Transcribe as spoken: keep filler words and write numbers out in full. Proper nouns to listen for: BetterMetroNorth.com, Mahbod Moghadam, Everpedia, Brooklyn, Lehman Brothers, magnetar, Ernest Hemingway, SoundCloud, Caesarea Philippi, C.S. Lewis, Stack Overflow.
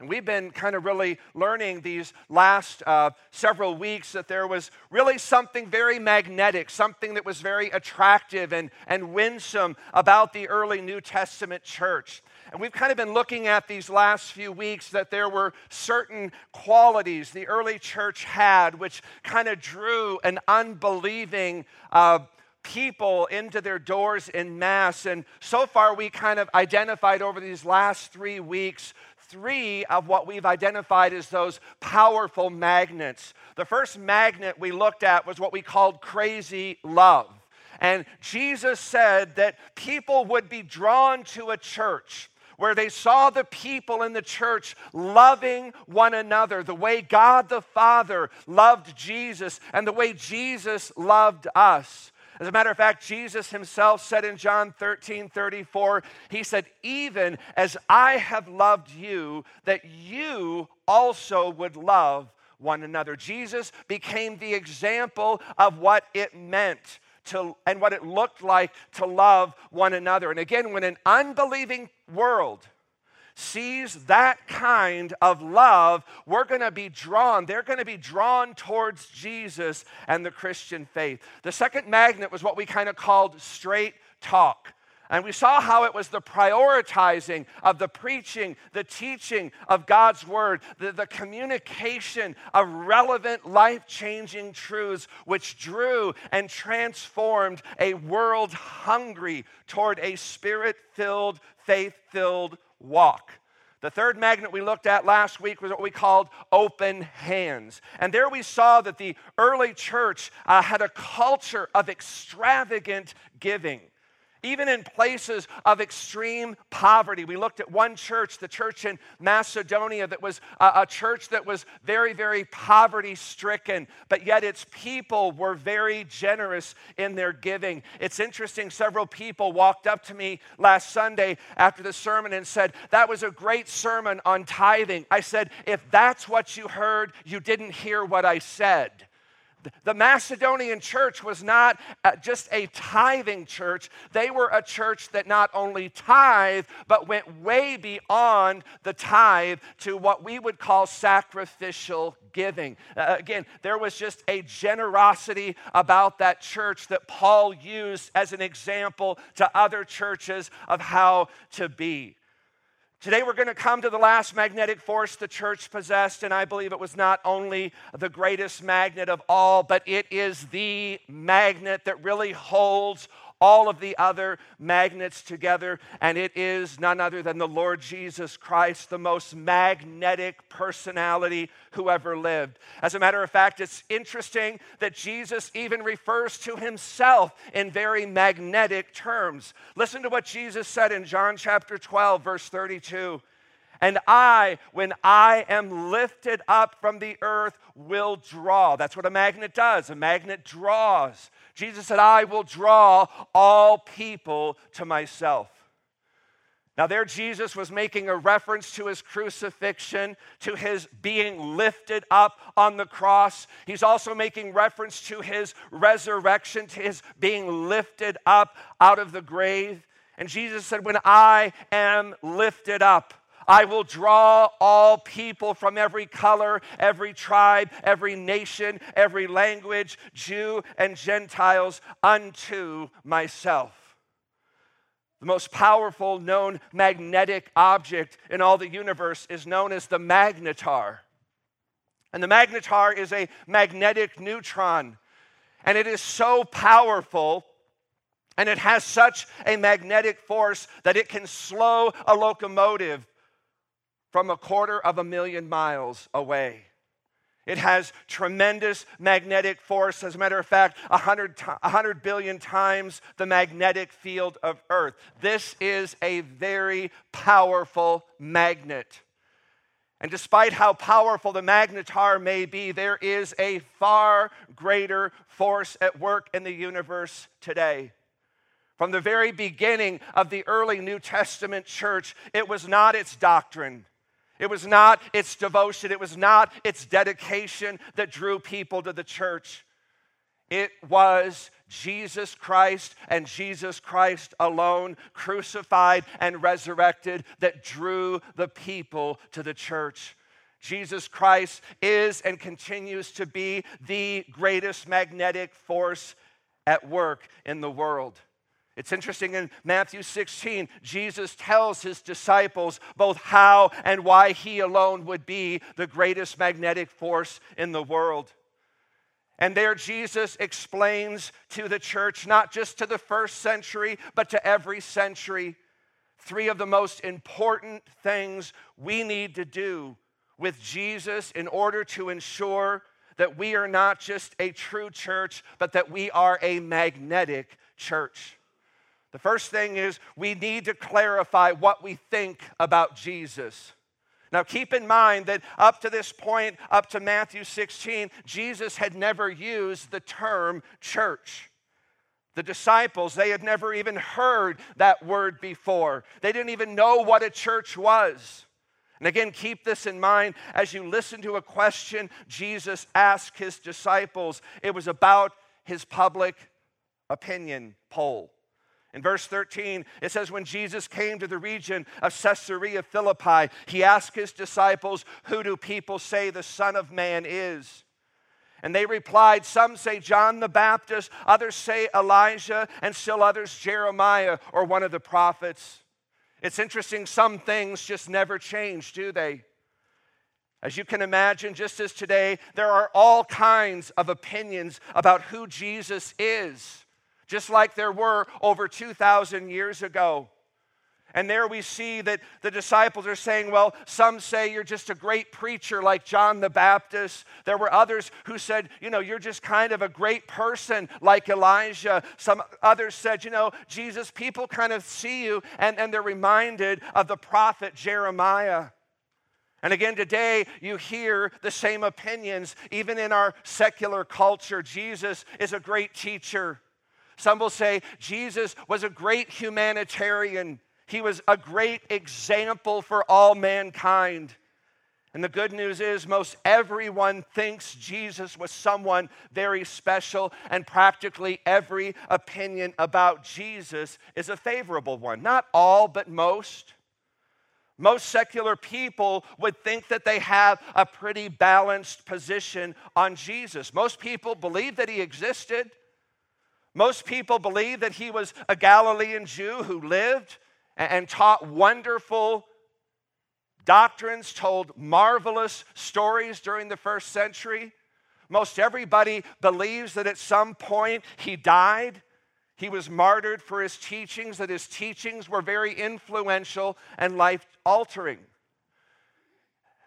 And we've been kind of really learning these last uh, several weeks that there was really something very magnetic, something that was very attractive and, and winsome about the early New Testament church. And we've kind of been looking at these last few weeks that there were certain qualities the early church had which kind of drew an unbelieving uh, people into their doors in mass. And so far we kind of identified over these last three weeks three of what we've identified as those powerful magnets. The first magnet we looked at was what we called crazy love. And Jesus said that people would be drawn to a church where they saw the people in the church loving one another, the way God the Father loved Jesus and the way Jesus loved us. As a matter of fact, Jesus himself said in John thirteen thirty-four, he said, "Even as I have loved you, that you also would love one another." Jesus became the example of what it meant to and what it looked like to love one another. And again, when an unbelieving world sees that kind of love, we're going to be drawn. They're going to be drawn towards Jesus and the Christian faith. The second magnet was what we kind of called straight talk. And we saw how it was the prioritizing of the preaching, the teaching of God's word, the, the communication of relevant, life-changing truths which drew and transformed a world hungry toward a spirit-filled, faith-filled walk. The third magnet we looked at last week was what we called open hands. And there we saw that the early church uh, had a culture of extravagant giving. Even in places of extreme poverty. We looked at one church, the church in Macedonia, that was a, a church that was very, very poverty-stricken, but yet its people were very generous in their giving. It's interesting, several people walked up to me last Sunday after the sermon and said, "That was a great sermon on tithing." I said, "If that's what you heard, you didn't hear what I said." The Macedonian church was not just a tithing church. They were a church that not only tithed, but went way beyond the tithe to what we would call sacrificial giving. Uh, again, there was just a generosity about that church that Paul used as an example to other churches of how to be. Today we're going to come to the last magnetic force the church possessed, and I believe it was not only the greatest magnet of all, but it is the magnet that really holds all of the other magnets together, and it is none other than the Lord Jesus Christ, the most magnetic personality who ever lived. As a matter of fact, it's interesting that Jesus even refers to himself in very magnetic terms. Listen to what Jesus said in John chapter twelve, verse thirty-two. "And I, when I am lifted up from the earth, will draw." That's what a magnet does. A magnet draws. Jesus said, "I will draw all people to myself." Now there Jesus was making a reference to his crucifixion, to his being lifted up on the cross. He's also making reference to his resurrection, to his being lifted up out of the grave. And Jesus said, "When I am lifted up, I will draw all people from every color, every tribe, every nation, every language, Jew and Gentiles, unto myself." The most powerful known magnetic object in all the universe is known as the magnetar. And the magnetar is a magnetic neutron. And it is so powerful, and it has such a magnetic force that it can slow a locomotive from a quarter of a million miles away. It has tremendous magnetic force. As a matter of fact, one hundred billion times the magnetic field of Earth. This is a very powerful magnet. And despite how powerful the magnetar may be, there is a far greater force at work in the universe today. From the very beginning of the early New Testament church, it was not its doctrine. It was not its devotion. It was not its dedication that drew people to the church. It was Jesus Christ and Jesus Christ alone, crucified and resurrected, that drew the people to the church. Jesus Christ is and continues to be the greatest magnetic force at work in the world. It's interesting, in Matthew sixteen, Jesus tells his disciples both how and why he alone would be the greatest magnetic force in the world. And there Jesus explains to the church, not just to the first century, but to every century, three of the most important things we need to do with Jesus in order to ensure that we are not just a true church, but that we are a magnetic church. The first thing is we need to clarify what we think about Jesus. Now keep in mind that up to this point, up to Matthew sixteen, Jesus had never used the term church. The disciples, they had never even heard that word before. They didn't even know what a church was. And again, keep this in mind as you listen to a question Jesus asked his disciples. It was about his public opinion poll. In verse thirteen, it says, when Jesus came to the region of Caesarea Philippi, he asked his disciples, who do people say the Son of Man is? And they replied, some say John the Baptist, others say Elijah, and still others Jeremiah or one of the prophets. It's interesting, some things just never change, do they? As you can imagine, just as today, there are all kinds of opinions about who Jesus is, just like there were over two thousand years ago. And there we see that the disciples are saying, well, some say you're just a great preacher like John the Baptist. There were others who said, you know, you're just kind of a great person like Elijah. Some others said, you know, Jesus, people kind of see you and, and they're reminded of the prophet Jeremiah. And again, today, you hear the same opinions, even in our secular culture. Jesus is a great teacher. Some will say Jesus was a great humanitarian. He was a great example for all mankind. And the good news is most everyone thinks Jesus was someone very special, and practically every opinion about Jesus is a favorable one. Not all, but most. Most secular people would think that they have a pretty balanced position on Jesus. Most people believe that he existed. Most people believe that he was a Galilean Jew who lived and taught wonderful doctrines, told marvelous stories during the first century. Most everybody believes that at some point he died. He was martyred for his teachings, that his teachings were very influential and life-altering.